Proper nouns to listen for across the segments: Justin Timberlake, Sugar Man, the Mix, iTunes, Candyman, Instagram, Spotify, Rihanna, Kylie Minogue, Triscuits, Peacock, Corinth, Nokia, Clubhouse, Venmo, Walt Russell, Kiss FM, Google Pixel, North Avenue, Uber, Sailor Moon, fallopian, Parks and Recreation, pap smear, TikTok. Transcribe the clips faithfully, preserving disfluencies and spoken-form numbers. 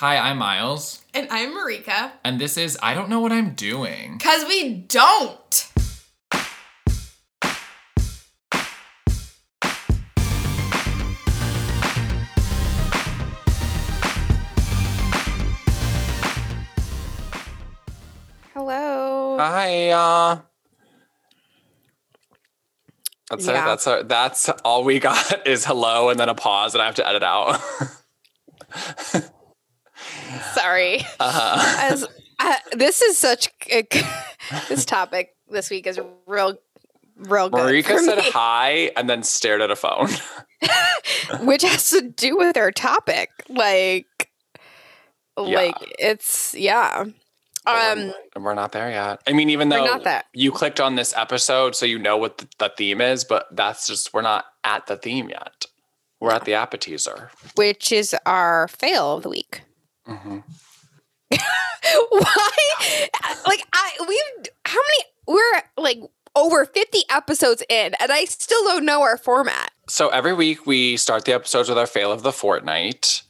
Hi, I'm Miles. And I'm Marika. And this is I Don't Know What I'm Doing. Because we don't. Hello. Hi, uh. That's yeah. it. That's our, that's all we got is hello and then a pause and I have to edit out. Sorry. Uh-huh. As, uh, this is such a, this topic this week is real, real good. Marika said me. Hi and then stared at a phone, which has to do with our topic. Like, yeah. like it's yeah. Um, we're, we're not there yet. I mean, even though you clicked on this episode, so you know what the, the theme is, but that's just we're not at the theme yet. We're at the appetizer, which is our fail of the week. Mm-hmm. Why? Like I, we've how many? We're like over fifty episodes in, and I still don't know our format. So every week we start the episodes with our fail of the fortnight,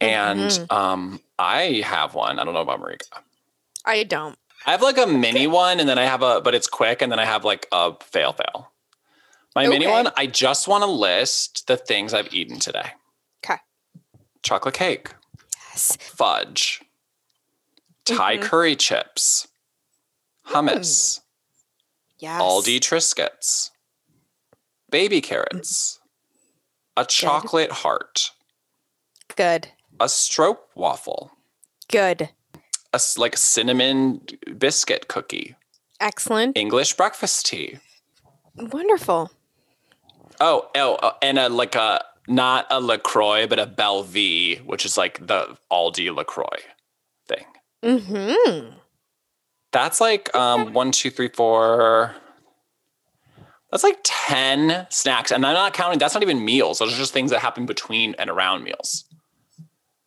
and mm-hmm. um, I have one. I don't know about Marika. I don't. I have like a mini one, and then I have a, but it's quick, and then I have like a fail fail. My okay. mini one. I just want to list the things I've eaten today. Okay. Chocolate cake. Fudge, Thai mm-hmm. curry chips, hummus, mm. yes. Aldi Triscuits, baby carrots, a chocolate Good. heart, Good. a Stroop waffle, Good. a like cinnamon biscuit cookie, excellent, English breakfast tea, wonderful. Oh, oh, and a like a. Not a LaCroix, but a Belle V, which is like the Aldi LaCroix thing. Mm-hmm. That's like um, one, two, three, four. That's like ten snacks. And I'm not counting. That's not even meals. Those are just things that happen between and around meals.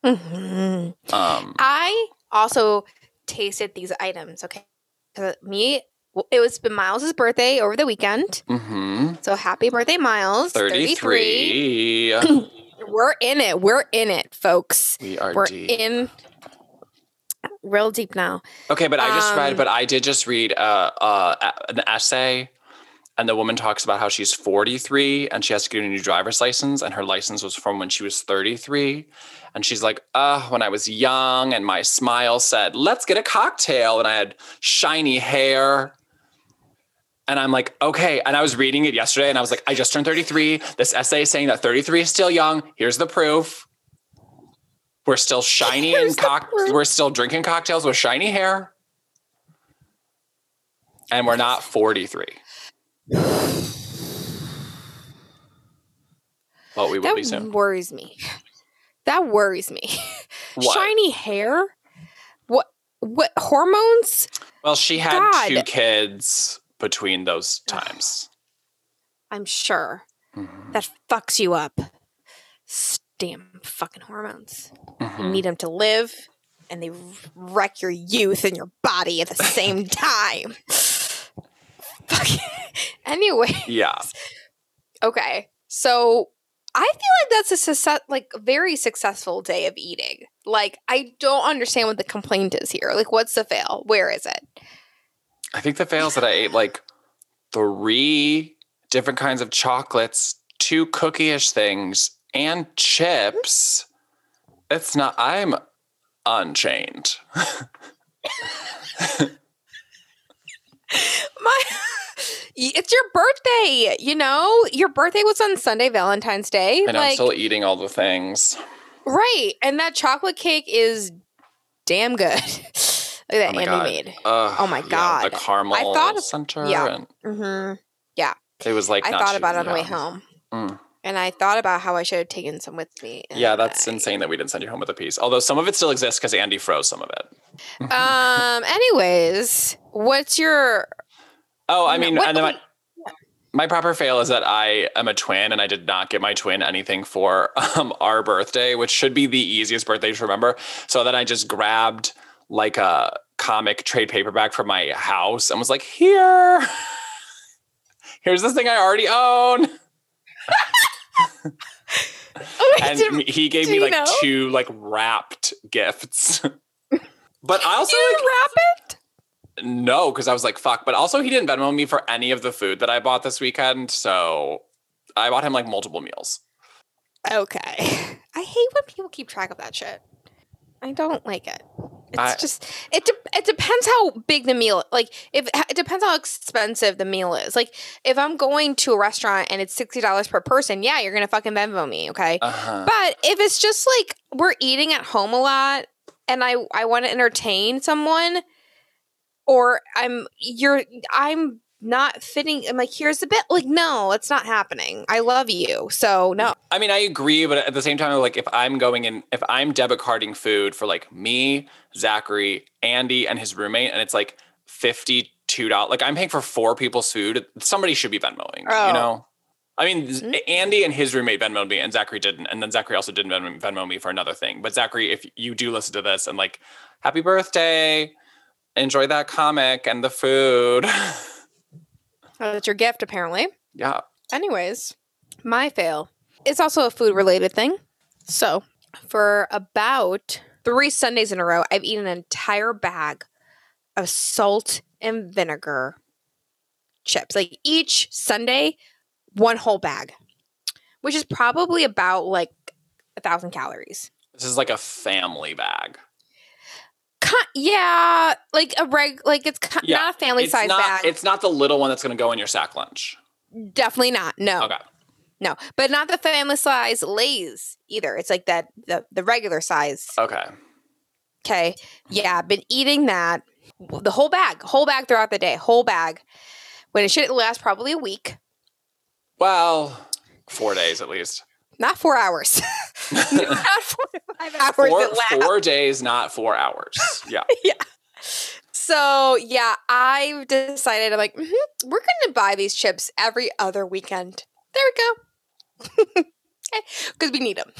Mm-hmm. Um, I also tasted these items. Okay. Me. It was Miles' birthday over the weekend. Mm-hmm. So happy birthday, Miles. thirty-three. thirty-three. We're in it. We're in it, folks. We are We're deep. in real deep now. Okay, but I just um, read, but I did just read uh, uh, an essay, and the woman talks about how she's forty-three, and she has to get a new driver's license, and her license was from when she was thirty-three. And she's like, uh, when I was young, and my smile said, let's get a cocktail, and I had shiny hair. And I'm like, okay. And I was reading it yesterday and I was like, I just turned thirty-three. This essay is saying that thirty-three is still young. Here's the proof. We're still shiny Here's and cock- we're still drinking cocktails with shiny hair. And we're not forty-three. Well, we will that be soon. That worries me. That worries me. What? Shiny hair? What? What? Hormones? Well, she had God. two kids. Between those times. I'm sure. Mm-hmm. That fucks you up. Damn fucking hormones. Mm-hmm. You need them to live, and they wreck your youth and your body at the same time. Fucking. Anyway. Yeah. Okay. So I feel like that's a success, like very successful day of eating. Like, I don't understand what the complaint is here. Like, what's the fail? Where is it? I think the fail is that I ate like three different kinds of chocolates, two cookie-ish things, and chips. It's not, I'm unchained. My, it's your birthday, you know? Your birthday was on Sunday, Valentine's Day. And like, I'm still eating all the things. Right. And that chocolate cake is damn good. Look at that oh Andy God. made. Uh, oh my God. Yeah, the caramel I thought of, center. Yeah. And mm-hmm. yeah. It was like, I not thought about it on the way home. Mm. And I thought about how I should have taken some with me. Yeah, that's I, insane that we didn't send you home with a piece. Although some of it still exists because Andy froze some of it. um. Anyways, what's your. Oh, I mean, what, and then my, my proper fail is that I am a twin and I did not get my twin anything for um, our birthday, which should be the easiest birthday to remember. So then I just grabbed. Like a comic trade paperback from my house and was like, here, here's this thing I already own. Oh, and did, he gave me like know? two like wrapped gifts. But I also you like, wrap it? No, because I was like, fuck. But also, he didn't Venmo me for any of the food that I bought this weekend, so I bought him like multiple meals. Okay, I hate when people keep track of that shit. I don't like it. It's I, just it. De- it depends how big the meal. Like if it depends how expensive the meal is. Like if I'm going to a restaurant and it's sixty dollars per person, yeah, you're gonna fucking Venmo me, okay? Uh-huh. But if it's just like we're eating at home a lot and I, I want to entertain someone, or I'm you're I'm not fitting. I'm like, here's the bit. Like, no, it's not happening. I love you, so no. I mean, I agree, but at the same time, like, if I'm going in, if I'm debit carding food for like me, Zachary, Andy, and his roommate, and it's like fifty-two dollars, like I'm paying for four people's food. Somebody should be Venmoing, oh. you know. I mean, mm-hmm. Andy and his roommate Venmoed me, and Zachary didn't. And then Zachary also didn't Venmo, Venmo me for another thing. But Zachary, if you do listen to this and like, happy birthday, enjoy that comic and the food. Oh, that's your gift, apparently. Yeah. Anyways, my fail. It's also a food-related thing. So for about three Sundays in a row, I've eaten an entire bag of salt and vinegar chips. Like each Sunday, one whole bag, which is probably about like a thousand calories. This is like a family bag. Con- yeah, like a reg, like it's con- yeah. not a family it's size not, bag. It's not the little one that's going to go in your sack lunch. Definitely not. No. Okay. No, but not the family size Lay's either. It's like that the, the regular size. Okay. Okay. Yeah, been eating that the whole bag, whole bag throughout the day, whole bag. When it should last probably a week. Well, four days at least. Not four hours. Not four to five hours. Four, four days, not four hours. Yeah. Yeah. So, yeah, I've decided, I'm like, mm-hmm, we're going to buy these chips every other weekend. There we go. Because we need them.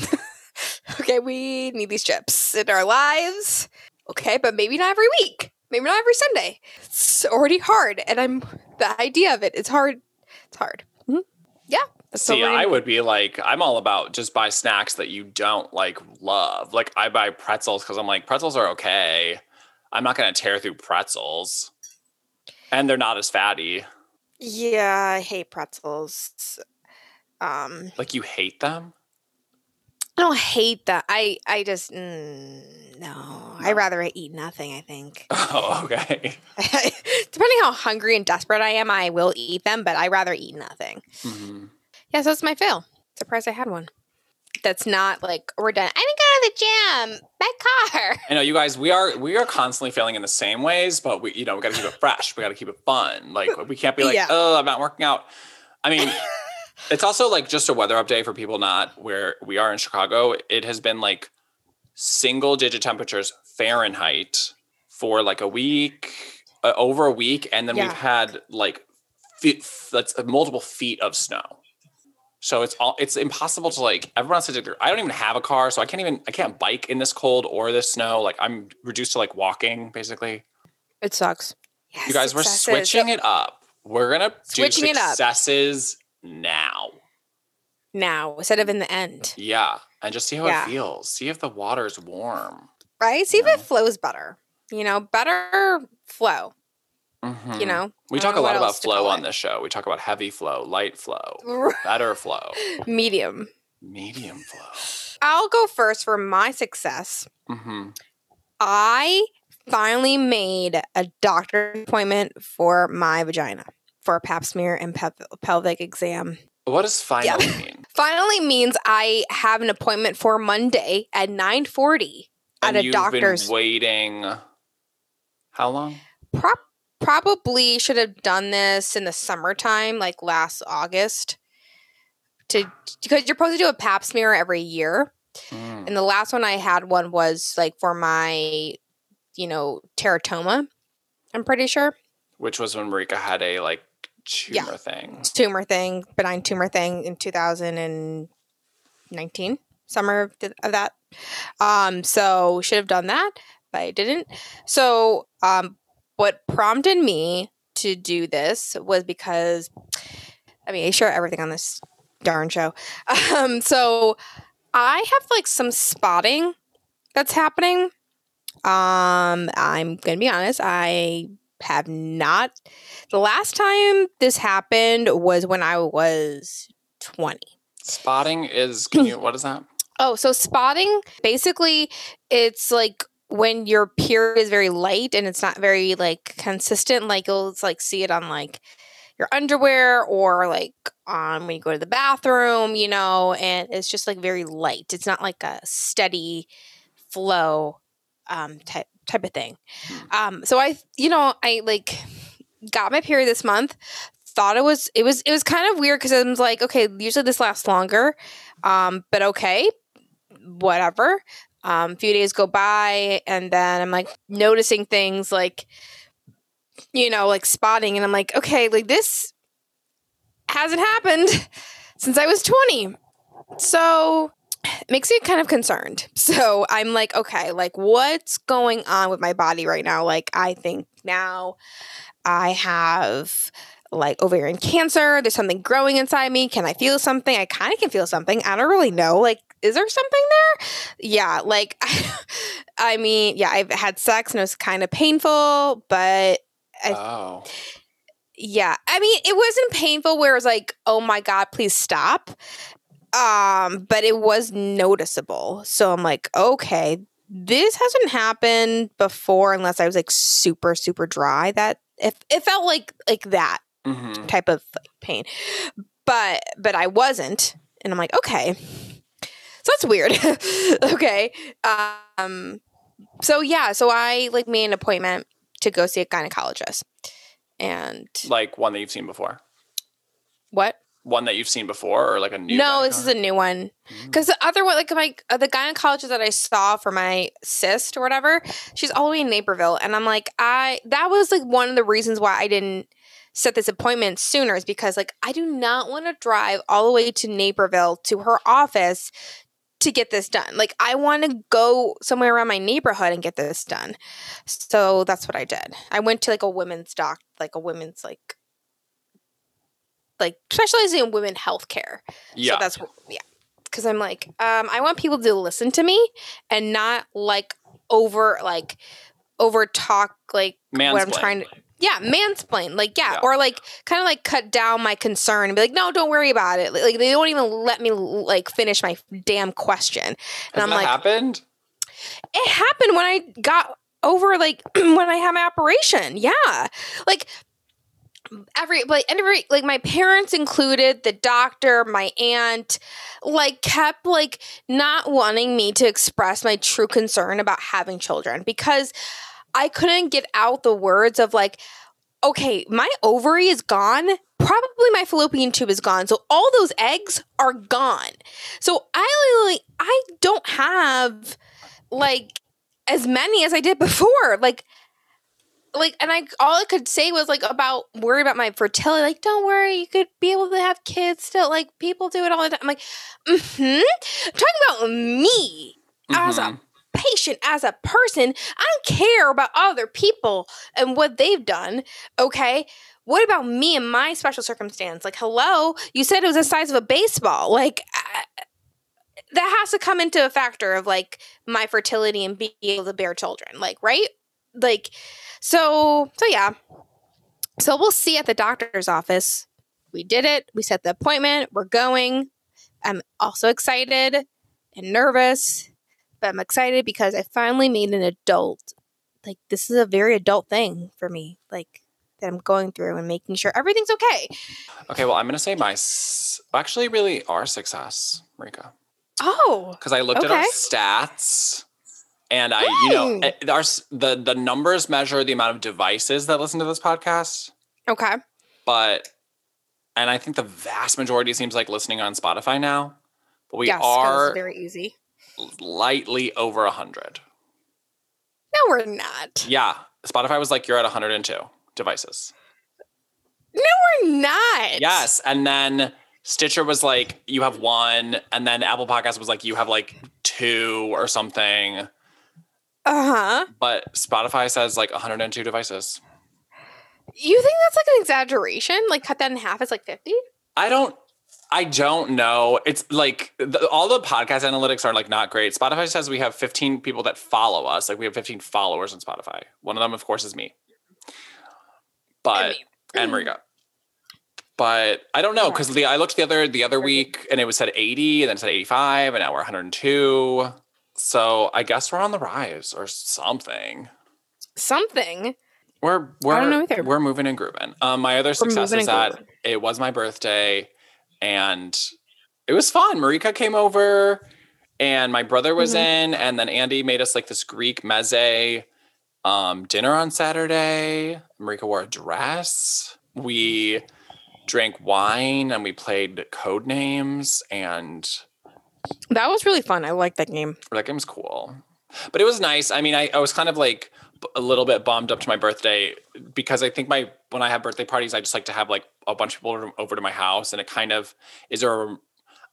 Okay, we need these chips in our lives. Okay, but maybe not every week. Maybe not every Sunday. It's already hard. And I'm the idea of it, it's hard. It's hard. Mm-hmm. Yeah. See, I doing. would be like, I'm all about just buy snacks that you don't like love. Like I buy pretzels because I'm like, pretzels are okay. I'm not going to tear through pretzels. And they're not as fatty. Yeah, I hate pretzels. Um, like you hate them? I don't hate them. I, I just, mm, no. no. I'd rather eat nothing, I think. Oh, okay. Depending how hungry and desperate I am, I will eat them, but I'd rather eat nothing. Mm-hmm. Yeah, so that's my fail. Surprised I had one. That's not like, we're done. I didn't go to the gym. My car. I know, you guys, we are we are constantly failing in the same ways, but we, you know, we got to keep it fresh. We got to keep it fun. Like, we can't be like, yeah. oh, I'm not working out. I mean... It's also like just a weather update for people not where we are in Chicago. It has been like single digit temperatures Fahrenheit for like a week, uh, over a week. And then yeah. we've had like feet, that's multiple feet of snow. So it's all, it's impossible to like, everyone else. I don't even have a car. So I can't even, I can't bike in this cold or this snow. Like I'm reduced to like walking basically. It sucks. Yes, you guys, we're switching it up. We're going to do successes now now instead of in the end, yeah and just see how yeah. it feels. See if the water's warm, right? See you if know? It flows better, you know, better flow. Mm-hmm. You know, we talk know a lot about flow on this show. We talk about heavy flow, light flow, better flow, medium medium flow. I'll go first for my success. Mm-hmm. I finally made a doctor's appointment for my vagina for a pap smear and pep- pelvic exam. What does finally yeah. mean? Finally means I have an appointment for Monday at nine forty at a doctor's. You've been waiting how long? Pro- probably should have done this in the summertime, like last August. To Because you're supposed to do a pap smear every year. Mm. And the last one I had one was like for my, you know, teratoma, I'm pretty sure. Which was when Marika had a like, tumor yeah. thing. Tumor thing, benign tumor thing in two thousand nineteen, summer of, th- of that. Um, so should have done that, but I didn't. So um, what prompted me to do this was because, I mean, I share everything on this darn show. Um, so I have like some spotting that's happening. Um, I'm going to be honest. I have not. The last time this happened was when I was twenty. Spotting is, can you, what is that? Oh, so spotting, basically, it's like when your period is very light and it's not very like consistent, like you'll like see it on like your underwear or like on um, when you go to the bathroom, you know, and it's just like very light. It's not like a steady flow um, type type of thing. Um, so I, you know, I like got my period this month. Thought it was it was it was kind of weird because I was like, okay, usually this lasts longer, um, but okay, whatever. Um, a few days go by, and then I'm like noticing things like, you know, like spotting, and I'm like, okay, like this hasn't happened since I was twenty, so it makes me kind of concerned. So I'm like, okay, like what's going on with my body right now? Like I think now I have like ovarian cancer. There's something growing inside me. Can I feel something? I kind of can feel something. I don't really know. Like, is there something there? Yeah. Like, I mean, yeah, I've had sex and it was kind of painful, but I, oh. yeah, I mean, it wasn't painful where it was like, oh my God, please stop. Um, but it was noticeable. So I'm like, okay, this hasn't happened before unless I was like super, super dry. That if it felt like, like that. Mm-hmm. Type of like, pain, but but I wasn't, and I'm like, okay, so that's weird. Okay, um, so yeah, so I like made an appointment to go see a gynecologist, and like one that you've seen before. What? One that you've seen before, or like a new? No, this is a new one because the other one, like my uh, the gynecologist that I saw for my cyst or whatever, she's all the way in Naperville, and I'm like, I that was like one of the reasons why I didn't set this appointment sooner is because like I do not want to drive all the way to Naperville to her office to get this done. Like I want to go somewhere around my neighborhood and get this done. So that's what I did. I went to like a women's doc, like a women's like like specializing in women healthcare. Yeah. So that's what, yeah. Because I'm like, um, I want people to listen to me and not like over like over talk like mansplain. What I'm trying to. Yeah, mansplain. Like, yeah. yeah. Or, like, kind of, like, cut down my concern and be like, no, don't worry about it. Like, they don't even let me, like, finish my damn question. And Has I'm that like, happened? It happened when I got over, like, when I had my operation. Yeah. Like, every, like, every, like, my parents included, the doctor, my aunt, like, kept, like, not wanting me to express my true concern about having children because I couldn't get out the words of like, okay, my ovary is gone. Probably my fallopian tube is gone. So all those eggs are gone. So I like, I don't have like as many as I did before. Like, like, and I, all I could say was like about worry about my fertility. Like, don't worry. You could be able to have kids still. Like people do it all the time. I'm like, mm-hmm. I'm talking about me. Mm-hmm. I was like, patient as a person. I don't care about other people and what they've done. Okay. What about me and my special circumstance? Like, hello, you said it was the size of a baseball. Like I, that has to come into a factor of like my fertility and being able to bear children. Like, right. Like, so, so yeah. So we'll see at the doctor's office. We did it. We set the appointment. We're going. I'm also excited and nervous. But I'm excited because I finally made an adult. Like, this is a very adult thing for me, like, that I'm going through and making sure everything's okay. Okay, well, I'm going to say my s- – actually, really, our success, Marika. Oh, because I looked okay. at our stats, and I, Dang. you know, our the, the numbers measure the amount of devices that listen to this podcast. Okay. But – and I think the vast majority seems like listening on Spotify now. But we yes, are – it's very easy. Lightly over one hundred. No, we're not. Yeah. Spotify was like, you're at one hundred two devices. No, we're not. Yes. And then Stitcher was like, you have one. And then Apple Podcasts was like, you have like two or something. Uh-huh. But Spotify says like one hundred two devices. You think that's like an exaggeration? Like cut that in half, it's like fifty? I don't I don't know. It's like the, all the podcast analytics are like not great. Spotify says we have fifteen people that follow us. Like we have fifteen followers on Spotify. One of them, of course, is me. But and Marika. But I don't know, because the I looked the other the other week and it was said eighty and then it said eighty-five and now we're one hundred two. So I guess we're on the rise or something. Something. We're we're I don't know either. We're moving and grooving. Um, my other success is that it was my birthday and it was fun. Marika came over and my brother was mm-hmm. in, and then Andy made us like this Greek meze um, dinner on Saturday. Marika wore a dress. We drank wine and we played Code Names, and that was really fun. I like that game. That game's cool, but it was nice. I mean, I, I was kind of like b- a little bit bummed up to my birthday because I think my when I have birthday parties, I just like to have like a bunch of people over to my house, and it kind of is a.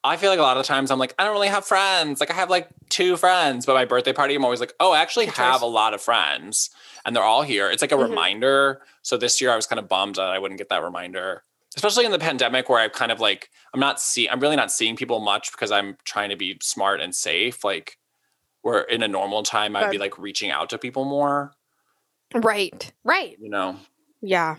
I feel like a lot of times I'm like, I don't really have friends. Like I have like two friends, but my birthday party, I'm always like, oh, I actually have a lot of friends, and they're all here. It's like a mm-hmm. reminder. So this year, I was kind of bummed that I wouldn't get that reminder. Especially in the pandemic where I've kind of like, I'm not see, I'm really not seeing people much because I'm trying to be smart and safe. Like where in a normal time, I'd be like reaching out to people more. Right. Right. You know? Yeah.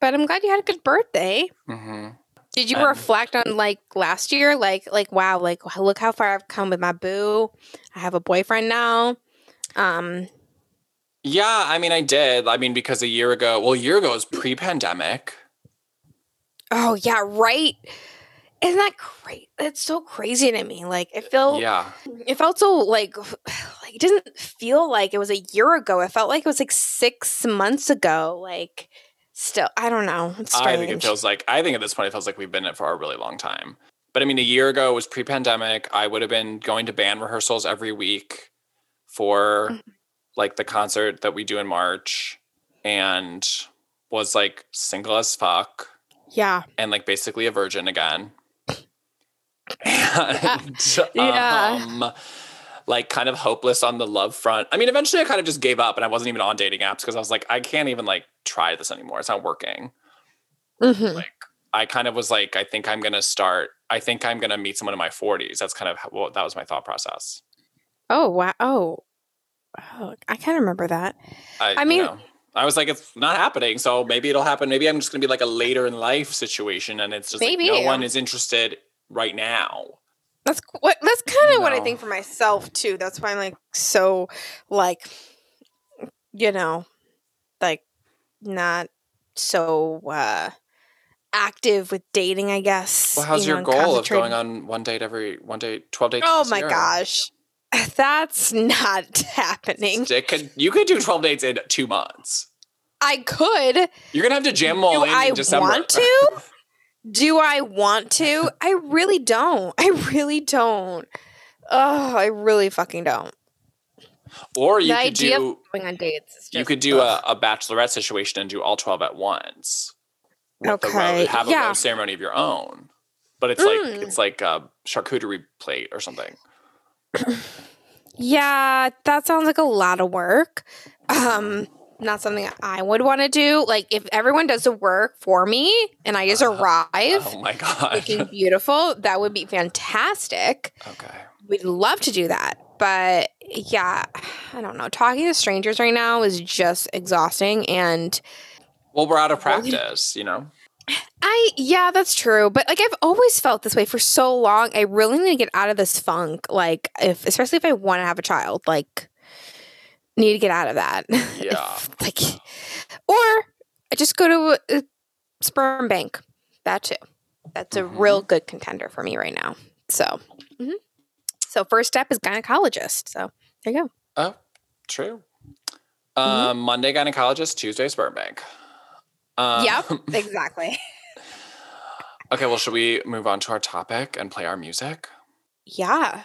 But I'm glad you had a good birthday. Mm-hmm. Did you and, reflect on like last year? Like, like, wow, like look how far I've come with my boo. I have a boyfriend now. Um. Yeah. I mean, I did. I mean, because a year ago, well, a year ago was pre-pandemic. Oh, yeah, right. Isn't that great? That's so crazy to me. Like, it felt, yeah. it felt so, like, like, it didn't feel like it was a year ago. It felt like it was, like, six months ago. Like, still, I don't know. It's strange. I think it feels like, I think at this point, it feels like we've been in it for a really long time. But, I mean, a year ago, it was pre-pandemic. I would have been going to band rehearsals every week for, mm-hmm. like, the concert that we do in March, and was, like, single as fuck. Yeah. And like basically a virgin again. And yeah. um, like kind of hopeless on the love front. I mean, eventually I kind of just gave up and I wasn't even on dating apps because I was like, I can't even like try this anymore. It's not working. Mm-hmm. Like I kind of was like, I think I'm going to start, I think I'm going to meet someone in my forties. That's kind of, how, well, that was my thought process. Oh, wow. Oh, oh I can't remember that. I, I mean. You know. I was like, it's not happening, so maybe it'll happen. Maybe I'm just going to be like a later in life situation, and it's just like no one is interested right now. That's what. That's kind of what I think for myself, too. That's why I'm like so, like, you know, like not so uh, active with dating, I guess. Well, how's your goal of going on one date every, one date, twelve dates? Oh, my gosh. That's not happening. Could, you could do twelve dates in two months. I could. You're going to have to jam all in, in December. Do I want to? Do I want to? I really don't. I really don't. Oh, I really fucking don't. Or you the could do going on dates. Is just you could do a, a bachelorette situation and do all twelve at once. With okay. The road, have a yeah. rose ceremony of your own. But it's mm. like it's like a charcuterie plate or something. Yeah, that sounds like a lot of work. Um, not something I would want to do. Like, if everyone does the work for me and I just uh, arrive, oh my god, looking beautiful, that would be fantastic. Okay, we'd love to do that. But yeah, I don't know. Talking to strangers right now is just exhausting. And well, we're out of practice, you know. I yeah, that's true. But like I've always felt this way for so long. I really need to get out of this funk. Like if especially if I want to have a child, like need to get out of that. Yeah. if, like or I just go to a, a sperm bank. That too. That's a mm-hmm. real good contender for me right now. So, mm-hmm. so first step is gynecologist. So, there you go. Oh, true. Um mm-hmm. Monday gynecologist, Tuesday sperm bank. Um, yep, exactly. Okay, well, should we move on to our topic and play our music? Yeah.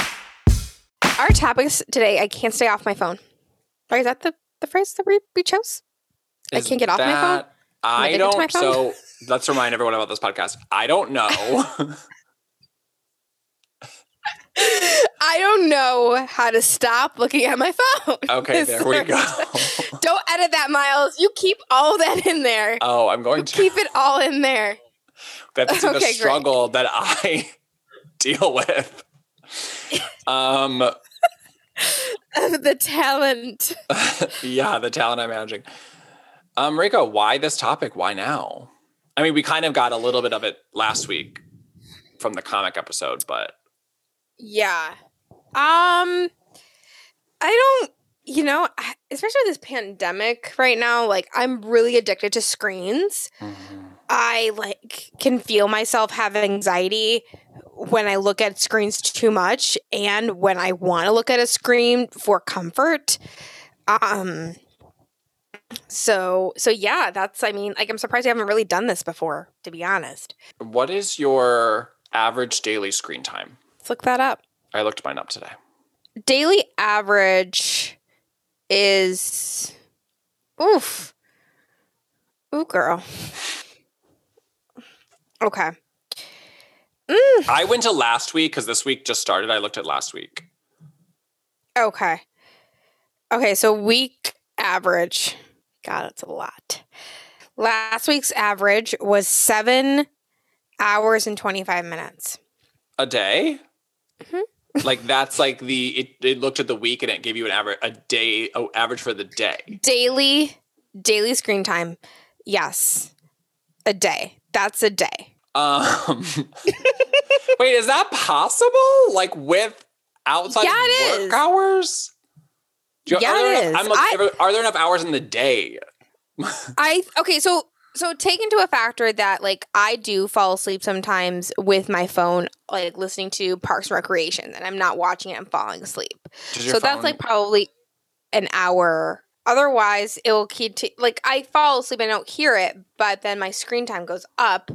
Our topics today, I can't stay off my phone. Or is that the, the phrase that we, we chose? Is I can't get off my phone? I, I don't, my phone? So let's remind everyone about this podcast. I don't know. I don't know how to stop looking at my phone. Okay, there we go. Don't edit that, Miles. You keep all that in there. Oh, I'm going you to. Keep it all in there. That's okay, the struggle great. that I deal with. Um, the talent. Yeah, the talent I'm managing. Um, Rico, why this topic? Why now? I mean, we kind of got a little bit of it last week from the comic episode, but. Yeah. Um, I don't, you know, especially with this pandemic right now, like, I'm really addicted to screens. Mm-hmm. I, like, can feel myself have anxiety when I look at screens too much and when I want to look at a screen for comfort. Um, so, so yeah, that's, I mean, like, I'm surprised I haven't really done this before, to be honest. What is your average daily screen time? Let's look that up. I looked mine up today. Daily average is, oof, ooh, girl. Okay. Mm. I went to last week because this week just started. I looked at last week. Okay. Okay, so week average. God, that's a lot. Last week's average was seven hours and twenty-five minutes. A day? Mm-hmm. Like, that's like the, it, it looked at the week and it gave you an average, a day, oh, average for the day. Daily, daily screen time. Yes. A day. That's a day. Um, wait, is that possible? Like, with outside yeah, it work is. hours? You, yeah, are, there it enough, is. I'm like, I, are there enough hours in the day? I okay, so so take into a factor that, like, I do fall asleep sometimes with my phone, like, listening to Parks and Recreation, and I'm not watching it. I'm falling asleep. So phone- that's like probably an hour. Otherwise, it will keep t- like I fall asleep and I don't hear it, but then my screen time goes up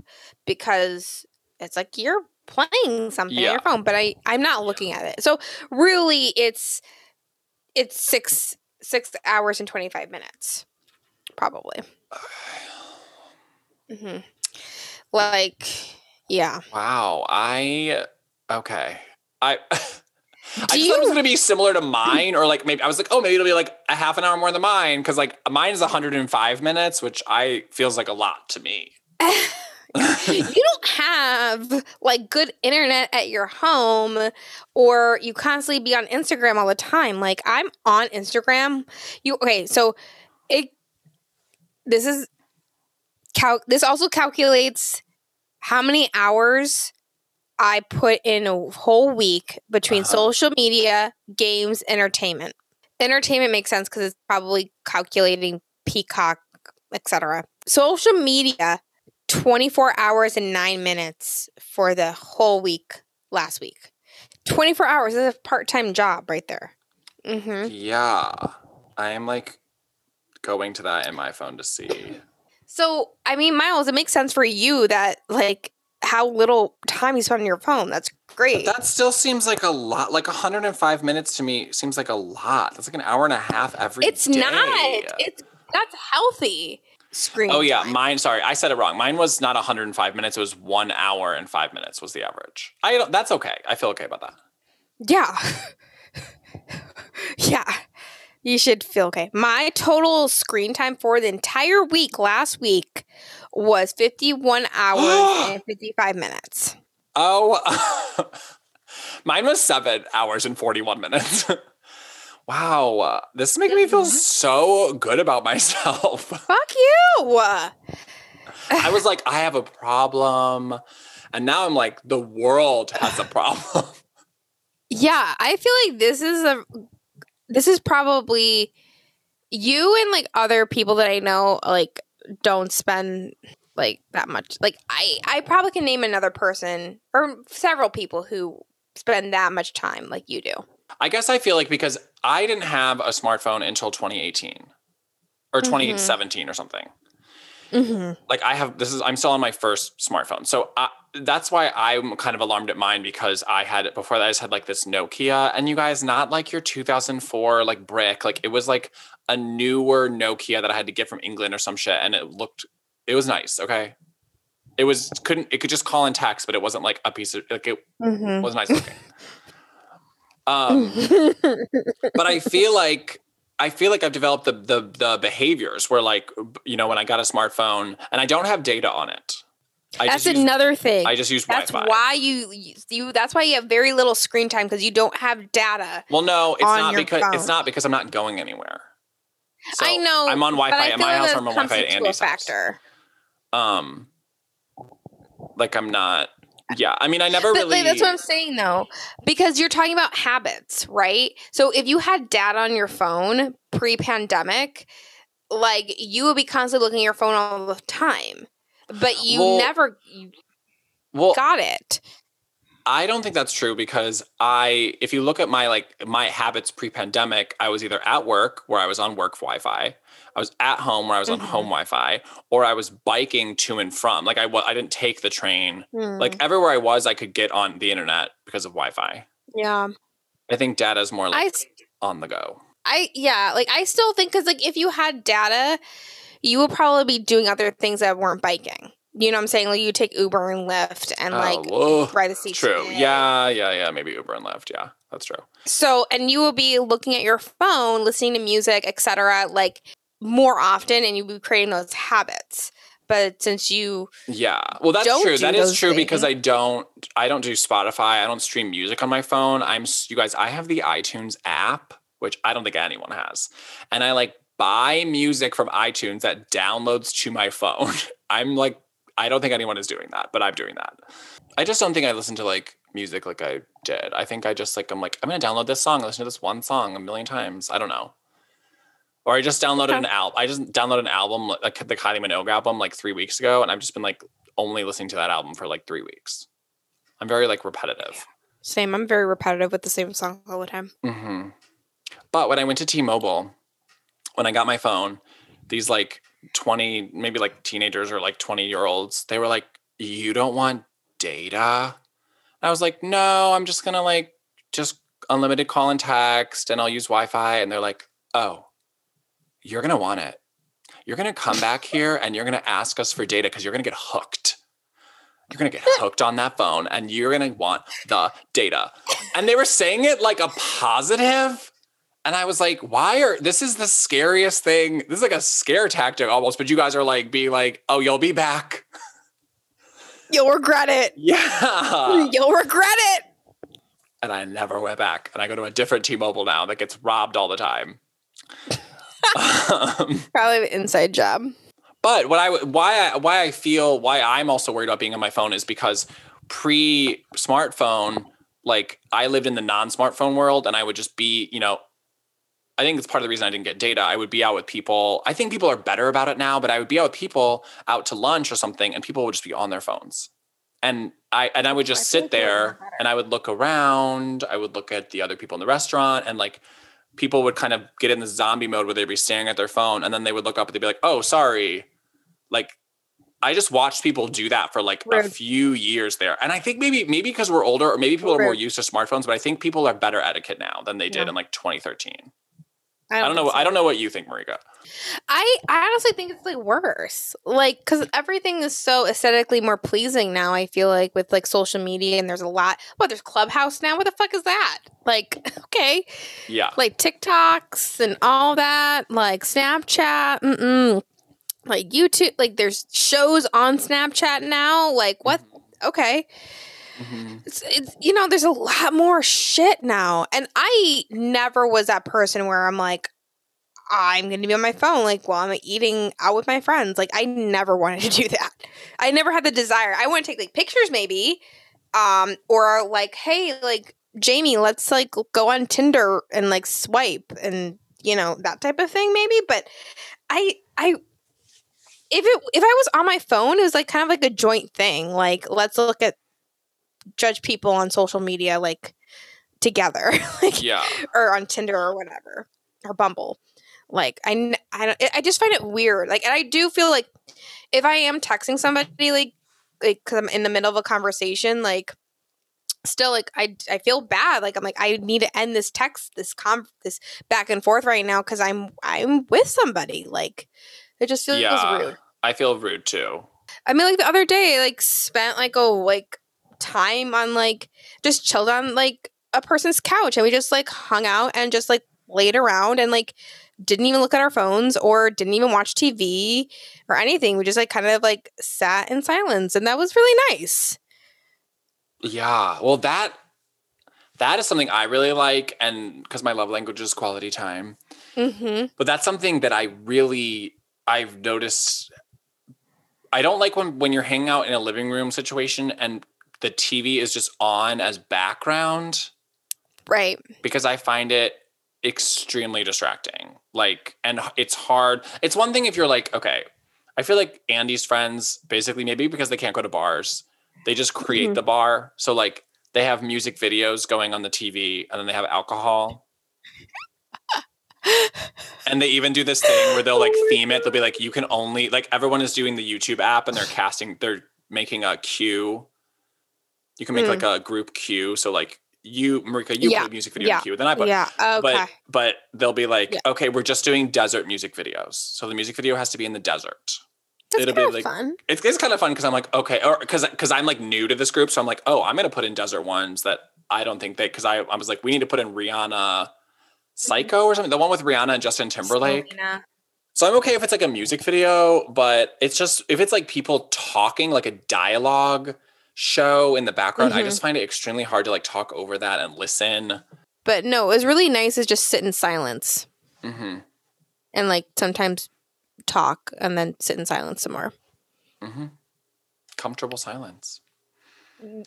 because it's like you're playing something yeah. on your phone, but I, I'm not looking yeah. at it. So really, it's it's six six hours and twenty five minutes, probably. Mm-hmm. Like, yeah. Wow. I okay. I. Do I just you? thought it was going to be similar to mine, or like maybe I was like, oh, maybe it'll be like a half an hour more than mine, because like mine is one hundred five minutes, which I feels like a lot to me. You don't have like good internet at your home, or you constantly be on Instagram all the time. Like, I'm on Instagram. You okay? So it this is cal- this also calculates how many hours I put in a whole week between uh-huh. social media, games, entertainment. Entertainment makes sense because it's probably calculating Peacock, et cetera. Social media, twenty-four hours and nine minutes for the whole week last week. twenty-four hours is a part-time job right there. Mm-hmm. Yeah. I am like going to that in my phone to see. So, I mean, Miles, it makes sense for you that like how little time you spend on your phone. That's great. But that still seems like a lot. Like one hundred five minutes to me seems like a lot. That's like an hour and a half every it's day. It's not. It's that's healthy screen Oh, yeah. time. Mine, sorry. I said it wrong. Mine was not one hundred five minutes. It was one hour and five minutes was the average. I don't, that's okay. I feel okay about that. Yeah. Yeah. You should feel okay. My total screen time for the entire week last week was fifty-one hours and fifty-five minutes. Oh, mine was seven hours and forty-one minutes. Wow. Uh, this is making me feel so good about myself. Fuck you. I was like, I have a problem. And now I'm like, the world has a problem. Yeah. I feel like this is a... This is probably you and like other people that I know like don't spend like that much. Like I, I probably can name another person or several people who spend that much time like you do. I guess I feel like because I didn't have a smartphone until twenty eighteen or twenty seventeen mm-hmm. or something. Mm-hmm. Like I have this is I'm still on my first smartphone. So I, that's why I'm kind of alarmed at mine because I had it before that I just had like this Nokia and you guys not like your two thousand four like brick. Like it was like a newer Nokia that I had to get from England or some shit and it looked it was nice, okay? It was couldn't it could just call and text but it wasn't like a piece of like it mm-hmm. was nice looking. Um, but I feel like I feel like I've developed the, the the behaviors where, like, you know, when I got a smartphone and I don't have data on it. I that's just another use, thing. I just use that's Wi-Fi. That's why you, you. That's why you have very little screen time, because you don't have data. Well, no, it's not because phone. it's not because I'm not going anywhere. So I know. I'm on Wi-Fi at my house. I'm on Wi-Fi at Andy's house. Um, like I'm not. Yeah, I mean, I never but, really... That's what I'm saying, though, because you're talking about habits, right? So if you had data on your phone pre-pandemic, like, you would be constantly looking at your phone all the time, but you well, never well, got it. I don't think that's true, because I, if you look at my, like, my habits pre-pandemic, I was either at work, where I was on work Wi-Fi, I was at home where I was on mm-hmm. home Wi-Fi, or I was biking to and from. Like I, I didn't take the train. Mm. Like everywhere I was, I could get on the internet because of Wi-Fi. Yeah. I think data is more like st- on the go. I yeah. Like I still think, because like if you had data, you would probably be doing other things that weren't biking. You know what I'm saying? Like you take Uber and Lyft and oh, like whoa. ride a C T A. True. Yeah, yeah, yeah. Maybe Uber and Lyft. Yeah, that's true. So, and you will be looking at your phone, listening to music, et cetera. Like. More often, and you'd be creating those habits. But since you yeah well that's don't true that is true things. Because I don't I don't do Spotify, I don't stream music on my phone. I'm you guys I have the iTunes app, which I don't think anyone has, and I like buy music from iTunes that downloads to my phone. I'm like, I don't think anyone is doing that, but I'm doing that. I just don't think I listen to like music like I did. I think I just like I'm like I'm gonna download this song, listen to this one song a million times. I don't know. Or I just downloaded okay. an album. I just downloaded an album, like the Kylie Minogue album, like three weeks ago, and I've just been like only listening to that album for like three weeks. I'm very like repetitive. Same. I'm very repetitive with the same song all the time. Mm-hmm. But when I went to T-Mobile, when I got my phone, these like twenty, maybe like teenagers or like twenty year olds, they were like, "You don't want data?" And I was like, "No, I'm just gonna like just unlimited call and text, and I'll use Wi-Fi." And they're like, "Oh. You're going to want it. You're going to come back here and you're going to ask us for data because you're going to get hooked. You're going to get hooked on that phone and you're going to want the data." And they were saying it like a positive. And I was like, why are, this is the scariest thing. This is like a scare tactic almost, but you guys are like being like, "Oh, you'll be back. You'll regret it." Yeah. You'll regret it. And I never went back. And I go to a different T-Mobile now that gets robbed all the time. um, Probably an inside job. But what I why I, why I feel why I'm also worried about being on my phone is because pre smartphone, like I lived in the non-smartphone world, and I would just be, you know, I think it's part of the reason I didn't get data. I would be out with people. I think people are better about it now, but I would be out with people out to lunch or something, and people would just be on their phones, and I and I would just I sit there and I would look around. I would look at the other people in the restaurant, and like. People would kind of get in the zombie mode where they'd be staring at their phone, and then they would look up and they'd be like, "Oh, sorry." Like, I just watched people do that for like Rude. a few years there. And I think maybe, maybe because we're older, or maybe people Rude. are more used to smartphones, but I think people are better etiquette now than they did yeah. in like twenty thirteen. I don't, I don't know. So. I don't know what you think, Marika. I, I honestly think it's like worse. Like, cause everything is so aesthetically more pleasing now. I feel like with like social media, and there's a lot, well, there's Clubhouse now. What the fuck is that? Like, okay. Yeah. Like TikToks and all that, like Snapchat, mm-mm. like YouTube, like there's shows on Snapchat now. Like what? Okay. Mm-hmm. It's, it's, you know, there's a lot more shit now. And I never was that person where I'm like, I'm going to be on my phone. Like, while I'm eating out with my friends. Like, I never wanted to do that. I never had the desire. I want to take like pictures maybe. Um, or like, "Hey, like Jamie, let's like go on Tinder and like swipe," and you know, that type of thing maybe. But I, I, if it, if I was on my phone, it was like kind of like a joint thing. Like, let's look at, judge people on social media like together like yeah or on Tinder or whatever or Bumble. Like I, I don't I just find it weird. Like, and I do feel like if I am texting somebody like like because I'm in the middle of a conversation, like still like I, I feel bad. Like I'm like, I need to end this text, this com this back and forth right now, because I'm I'm with somebody. Like it just feels yeah, rude. I feel rude too. I mean, like the other day I like spent like a like time on like just chilled on like a person's couch, and we just like hung out and just like laid around and like didn't even look at our phones or didn't even watch T V or anything. We just like kind of like sat in silence, and that was really nice. Yeah. Well, that that is something I really like, and because my love language is quality time. Mm-hmm. But that's something that I really I've noticed. I don't like when when you're hanging out in a living room situation and the T V is just on as background. Right. Because I find it extremely distracting. Like, and it's hard. It's one thing if you're like, okay, I feel like Andy's friends basically, maybe because they can't go to bars, they just create mm-hmm. the bar. So like they have music videos going on the T V, and then they have alcohol. And they even do this thing where they'll like theme it. They'll be like, you can only, like, everyone is doing the YouTube app and they're casting, they're making a queue. You can make mm. like a group queue. So like you, Marika, you yeah. put a music video yeah. in queue. Then I put yeah. okay. But but they'll be like, yeah. okay, we're just doing desert music videos. So the music video has to be in the desert. That's It'll kind be of like fun. It's, it's kind of fun because I'm like, okay, or because because I'm like new to this group. So I'm like, oh, I'm going to put in desert ones that I don't think they, because I, I was like, we need to put in Rihanna Psycho or something. The one with Rihanna and Justin Timberlake. Selena. So I'm okay if it's like a music video, but it's just, if it's like people talking, like a dialogue show in the background, mm-hmm. I just find it extremely hard to like talk over that and listen. But no, it was really nice to just sit in silence mm-hmm. and like sometimes talk and then sit in silence some more. Mm-hmm. Comfortable silence.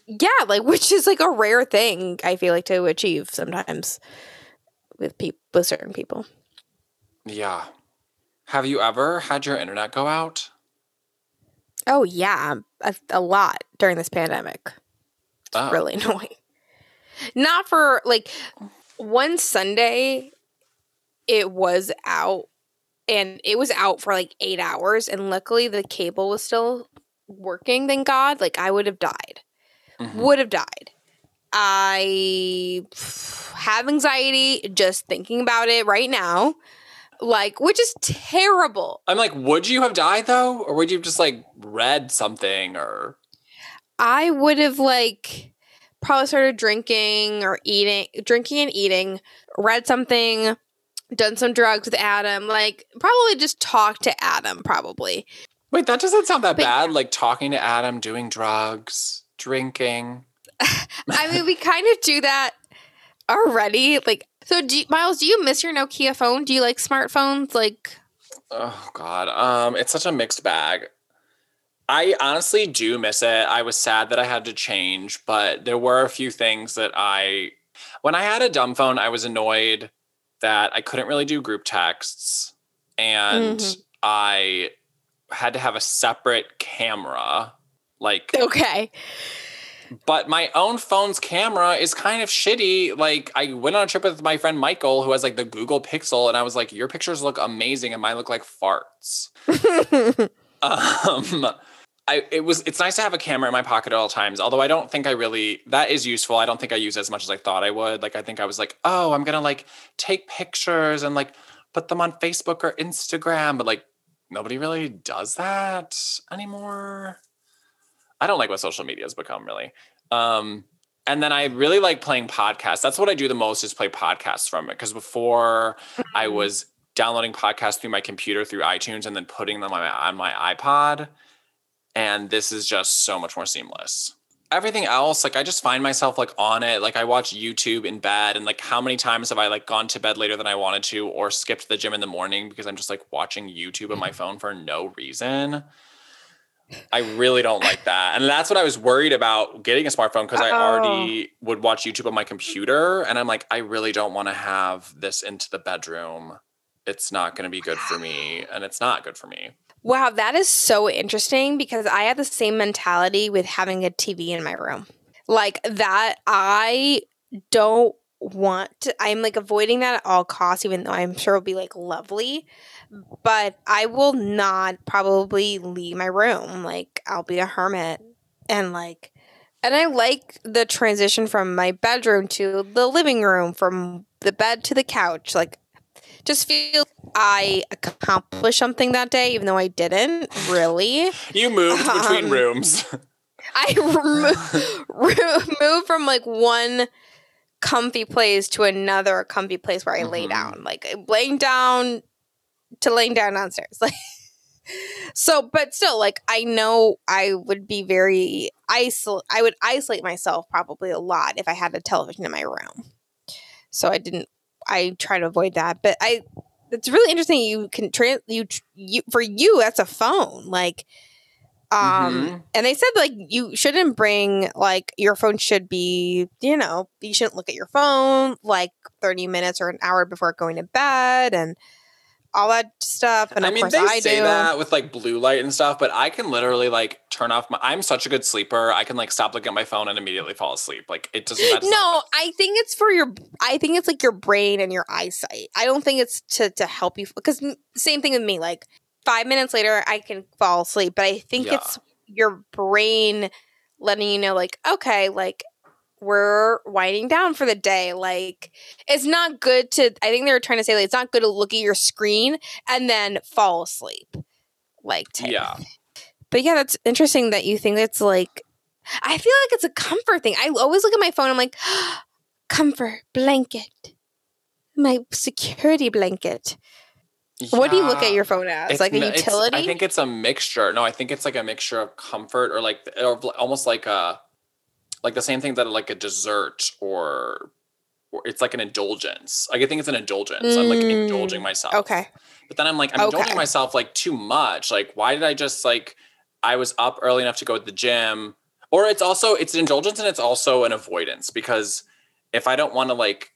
Yeah, like which is like a rare thing I feel like to achieve sometimes with people, with certain people. Yeah. Have you ever had your internet go out? Oh, yeah, a, a lot during this pandemic. It's oh. really annoying. Not for, like, one Sunday it was out, and it was out for, like, eight hours, and luckily the cable was still working, thank God. Like, I would have died. Mm-hmm. Would have died. I have anxiety just thinking about it right now, like, which is terrible. I'm like, would you have died though? Or would you have just like read something? Or I would have like probably started drinking or eating, drinking and eating, read something, done some drugs with Adam, like probably just talked to Adam probably. Wait, that doesn't sound that but, bad. Like talking to Adam, doing drugs, drinking. I mean, we kind of do that already. Like, so do you, Miles, do you miss your Nokia phone? Do you like smartphones? Like, oh God, um, it's such a mixed bag. I honestly do miss it. I was sad that I had to change, but there were a few things that I, when I had a dumb phone, I was annoyed that I couldn't really do group texts, and mm-hmm. I had to have a separate camera. Like, okay. But my own phone's camera is kind of shitty. Like, I went on a trip with my friend Michael, who has, like, the Google Pixel. And I was like, your pictures look amazing and mine look like farts. um, I it was It's nice to have a camera in my pocket at all times. Although I don't think I really... That is useful. I don't think I use it as much as I thought I would. Like, I think I was like, oh, I'm going to, like, take pictures and, like, put them on Facebook or Instagram. But, like, nobody really does that anymore. I don't like what social media has become, really. Um, and then I really like playing podcasts. That's what I do the most, is play podcasts from it. Because before I was downloading podcasts through my computer, through iTunes, and then putting them on my, on my iPod. And this is just so much more seamless. Everything else, like I just find myself like on it. Like I watch YouTube in bed, and like how many times have I like gone to bed later than I wanted to, or skipped the gym in the morning because I'm just like watching YouTube on my phone for no reason. I really don't like that. And that's what I was worried about getting a smartphone, because I already would watch YouTube on my computer. And I'm like, I really don't want to have this into the bedroom. It's not going to be good for me. And it's not good for me. Wow, that is so interesting, because I had the same mentality with having a T V in my room. Like that, I don't want to, I'm like avoiding that at all costs, even though I'm sure it'll be like lovely. But I will not probably leave my room. Like, I'll be a hermit. And, like, and I like the transition from my bedroom to the living room, from the bed to the couch. Like, just feel I accomplished something that day, even though I didn't, really. You moved between um, rooms. I remo- re- moved from, like, one comfy place to another comfy place where I mm-hmm. lay down. Like laying down to laying down downstairs. Like so, but still, like I know I would be very isol- I would isolate myself probably a lot if I had a television in my room. So I didn't. I try to avoid that, but I. It's really interesting. You can trans you, you for you. That's a phone, like. Um, mm-hmm. and they said like you shouldn't bring like your phone should be you know you shouldn't look at your phone like thirty minutes or an hour before going to bed and. All that stuff, and I of mean, course they I say do. That with like blue light and stuff, but I can literally like turn off my. I'm such a good sleeper; I can like stop looking at my phone and immediately fall asleep. Like it doesn't. That doesn't no, happen. I think it's for your. I think it's like your brain and your eyesight. I don't think it's to to help you because same thing with me. Like five minutes later, I can fall asleep, but I think yeah. it's your brain letting you know, like okay, like. We're winding down for the day. Like, it's not good to, I think they were trying to say, like, it's not good to look at your screen and then fall asleep. Like, type. Yeah. But yeah, that's interesting that you think that's like, I feel like it's a comfort thing. I always look at my phone, I'm like, oh, comfort blanket, my security blanket. Yeah. What do you look at your phone as? It's, like a utility? I think it's a mixture. No, I think it's like a mixture of comfort or like, or almost like a, like the same thing that like a dessert or, or it's like an indulgence. Like I think it's an indulgence. Mm. I'm like indulging myself. Okay. But then I'm like, I'm okay. indulging myself like too much. Like why did I just like, I was up early enough to go to the gym or it's also, it's an indulgence and it's also an avoidance because if I don't want to like,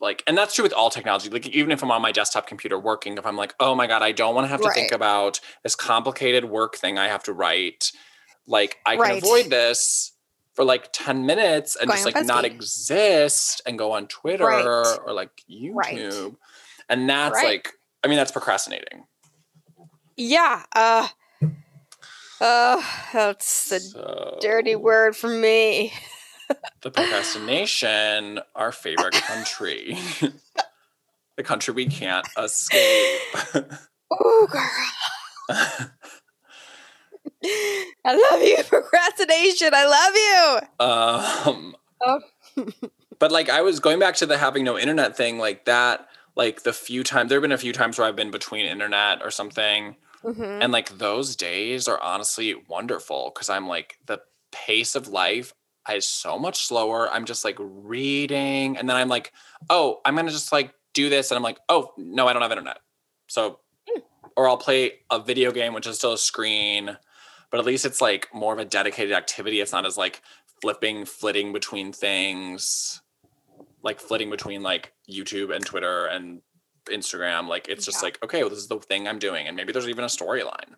like, and that's true with all technology. Like even if I'm on my desktop computer working, if I'm like, oh my God, I don't want to have to right. think about this complicated work thing I have to write. Like I can right. avoid this. For like ten minutes and go just like not exist and go on Twitter right. or like YouTube. Right. And that's right. like, I mean, that's procrastinating. Yeah. Uh, uh, that's a so, dirty word for me. The procrastination, our favorite country. The country we can't escape. Ooh, girl. I love you, procrastination. I love you. Um, oh. But like I was going back to the having no internet thing like that, like the few times, there have been a few times where I've been between internet or something. Mm-hmm. And like those days are honestly wonderful because I'm like the pace of life is so much slower. I'm just like reading and then I'm like, oh, I'm going to just like do this. And I'm like, oh, no, I don't have internet. So, mm. or I'll play a video game, which is still a screen. But at least it's like more of a dedicated activity. It's not as like flipping, flitting between things, like flitting between like YouTube and Twitter and Instagram. Like it's just yeah. like, okay, well, this is the thing I'm doing. And maybe there's even a storyline,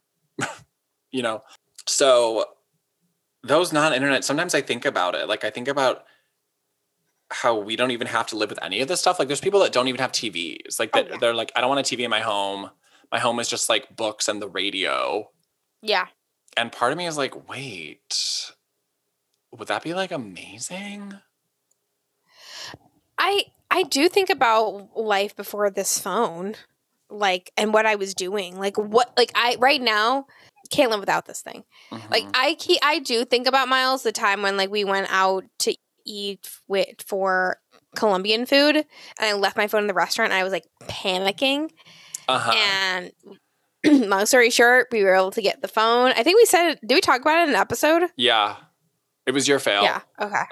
you know? So those non-internet, sometimes I think about it. Like I think about how we don't even have to live with any of this stuff. Like there's people that don't even have T Vs. Like that, oh, yeah. they're like, I don't want a T V in my home. My home is just like books and the radio. Yeah. And part of me is like, wait, would that be like amazing? I I do think about life before this phone, like, and what I was doing, like what, like I right now can't live without this thing. Mm-hmm. Like I keep, I do think about Miles the time when like we went out to eat with for Colombian food, and I left my phone in the restaurant. And I was like panicking, uh-huh. and. Long story short, we were able to get the phone. I think we said, did we talk about it in an episode? Yeah. It was your fail. Yeah. Okay.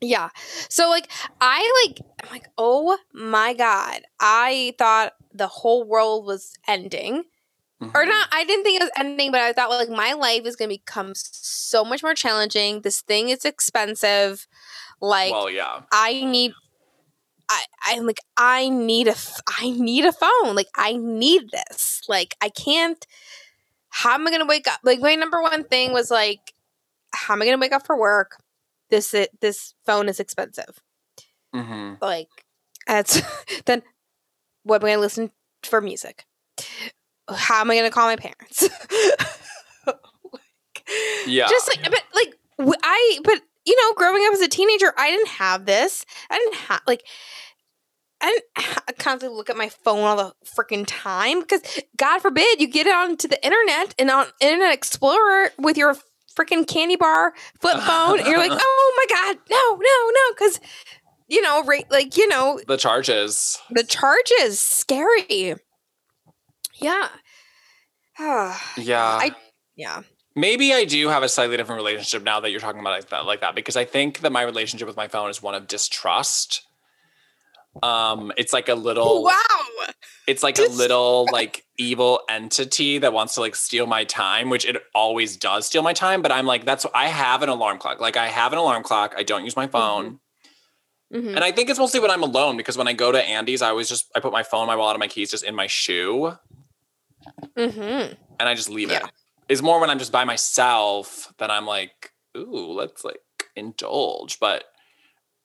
Yeah. So, like, I, like, I'm like, oh, my God. I thought the whole world was ending. Mm-hmm. Or not, I didn't think it was ending, but I thought, well, like, my life is going to become so much more challenging. This thing is expensive. Like, well, yeah. I need... I, I'm like, I need a, I need a phone. Like, I need this. Like, I can't, how am I going to wake up? Like, my number one thing was like, how am I going to wake up for work? This, it, this phone is expensive. Mm-hmm. Like, that's, then what am I going to listen for music? How am I going to call my parents? Like, yeah. Just like, yeah. but like, I, but. You know, growing up as a teenager, I didn't have this. I didn't have, like, I didn't ha- constantly look at my phone all the freaking time because, God forbid, you get onto the internet and on Internet Explorer with your freaking candy bar, flip phone. And you're like, oh my God, no, no, no. Because, you know, right, like, you know. The charges. The charges. Scary. Yeah. yeah. I, yeah. Maybe I do have a slightly different relationship now that you're talking about like that, like that, because I think that my relationship with my phone is one of distrust. Um, it's like a little wow. It's like distrust. A little like evil entity that wants to like steal my time, which it always does steal my time. But I'm like, that's I have an alarm clock. Like I have an alarm clock. I don't use my phone, mm-hmm. Mm-hmm. and I think it's mostly when I'm alone because when I go to Andy's, I always just I put my phone, my wallet, and my keys just in my shoe, mm-hmm. and I just leave yeah. it. It's more when I'm just by myself that I'm like, ooh, let's like indulge. But,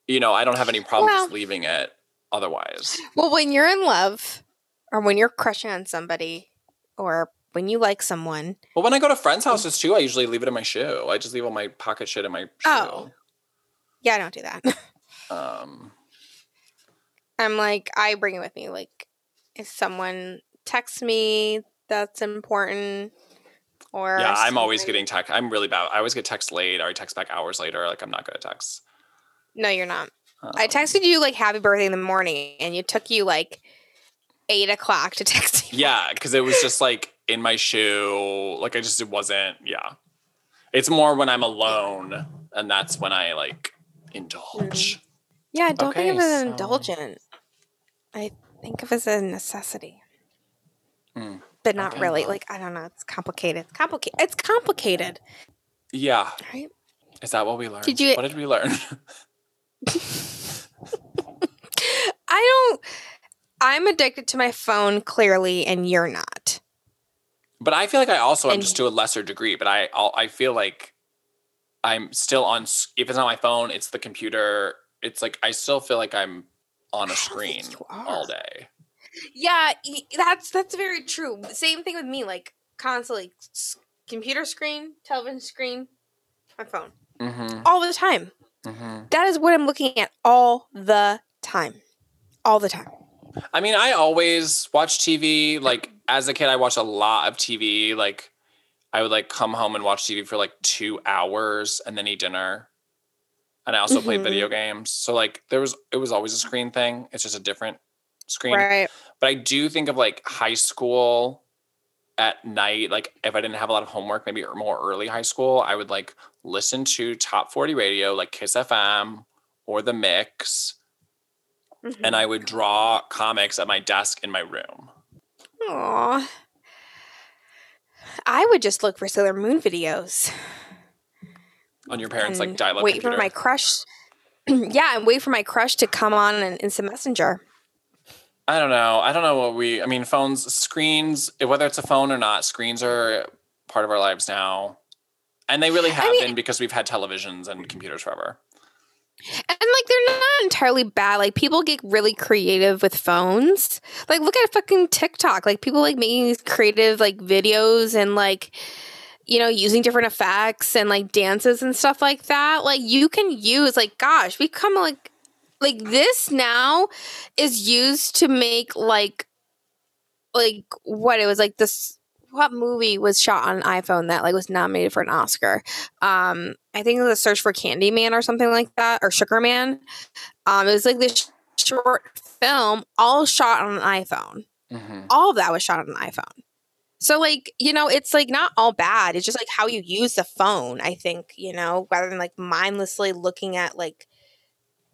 you know, I don't have any problem well, just leaving it otherwise. Well, when you're in love or when you're crushing on somebody or when you like someone. Well, when I go to friends' houses too, I usually leave it in my shoe. I just leave all my pocket shit in my shoe. Oh. Yeah, I don't do that. um, I'm like, I bring it with me. Like if someone texts me, that's important. Or yeah, I'm always getting text. I'm really bad. I always get text late or I text back hours later. Like, I'm not good at text. No, you're not. Um, I texted you, like, happy birthday in the morning, and it took you, like, eight o'clock to text me. Yeah, because it was just, like, in my shoe. Like, I just, it wasn't, yeah. It's more when I'm alone, and that's when I, like, indulge. Mm. Yeah, don't okay, think of it as so... indulgent. I think of it as a necessity. Mm. But not okay. really. Like, I don't know. It's complicated. It's complicated. It's complicated. Yeah. Right? Is that what we learned? Did you, what did we learn? I don't. I'm addicted to my phone, clearly, and you're not. But I feel like I also am and, just to a lesser degree. But I I feel like I'm still on. If it's not my phone, it's the computer. It's like I still feel like I'm on a screen all day. Yeah, that's that's very true. Same thing with me, like constantly computer screen, television screen, my phone. Mm-hmm. All the time. Mm-hmm. That is what I'm looking at all the time. All the time. I mean, I always watch T V. Like as a kid, I watched a lot of T V. Like I would like come home and watch T V for like two hours and then eat dinner. And I also mm-hmm. played video games. So like there was it was always a screen thing. It's just a different screen. Right. But I do think of like high school at night, like if I didn't have a lot of homework, maybe more early high school, I would like listen to top forty radio, like Kiss F M or the Mix. Mm-hmm. And I would draw comics at my desk in my room. Aww. I would just look for Sailor Moon videos. On your parents' like dial-up wait computer. For my crush. Yeah, and wait for my crush to come on in Instant Messenger. I don't know. I don't know what we, I mean, phones, screens, whether it's a phone or not, screens are part of our lives now. And they really have I mean, been because we've had televisions and computers forever. And like, they're not entirely bad. Like people get really creative with phones. Like look at fucking TikTok. Like people like making these creative like videos and like, you know, using different effects and like dances and stuff like that. Like you can use like, gosh, we've come like, Like this now is used to make like, like what it was like this, what movie was shot on an iPhone that like was nominated for an Oscar? Um, I think it was a Search for Candyman or something like that or Sugar Man. Um, it was like this short film all shot on an iPhone. Mm-hmm. All of that was shot on an iPhone. So like, you know, it's like not all bad. It's just like how you use the phone, I think, you know, rather than like mindlessly looking at like,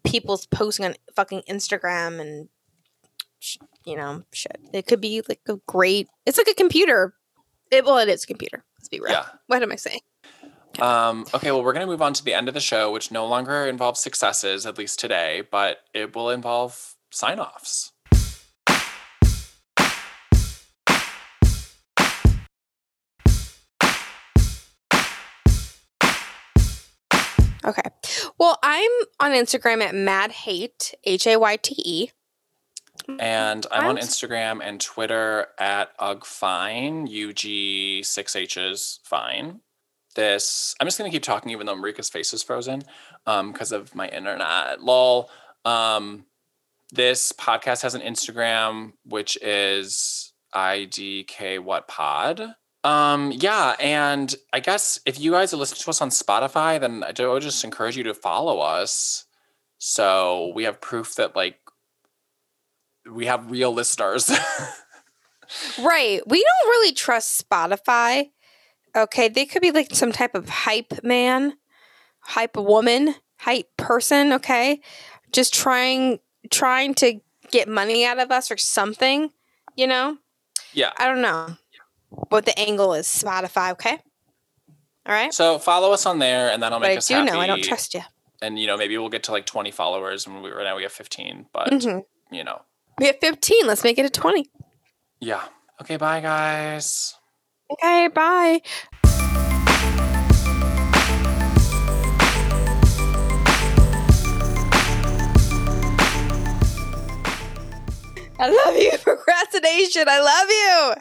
people's posting on fucking Instagram and sh- you know shit. It could be like a great. It's like a computer. It, well, it is a computer. Let's be real. Yeah. What am I saying? Um. Okay. Well, we're gonna move on to the end of the show, which no longer involves successes, at least today, but it will involve sign-offs. Okay. Well, I'm on Instagram at Mad Hayte, H A Y T E. And I'm on Instagram and Twitter at UGFine, U G six H's fine. This, I'm just going to keep talking even though Marika's face is frozen because um, of my internet. Lol. Um, this podcast has an Instagram, which is I D K What Pod. Um, yeah. And I guess if you guys are listening to us on Spotify, then I would just encourage you to follow us. So we have proof that like we have real listeners. Right. We don't really trust Spotify. Okay. They could be like some type of hype man, hype woman, hype person. Okay. Just trying, trying to get money out of us or something, you know? Yeah. I don't know. What the angle is Spotify, okay? All right. So follow us on there, and that'll make but us happy. I do happy. know I don't trust you. And you know, maybe we'll get to like twenty followers, and we right now we have fifteen, but mm-hmm. you know, we have fifteen. Let's make it a twenty. Yeah. Okay. Bye, guys. Okay. Bye. I love you, procrastination. I love you.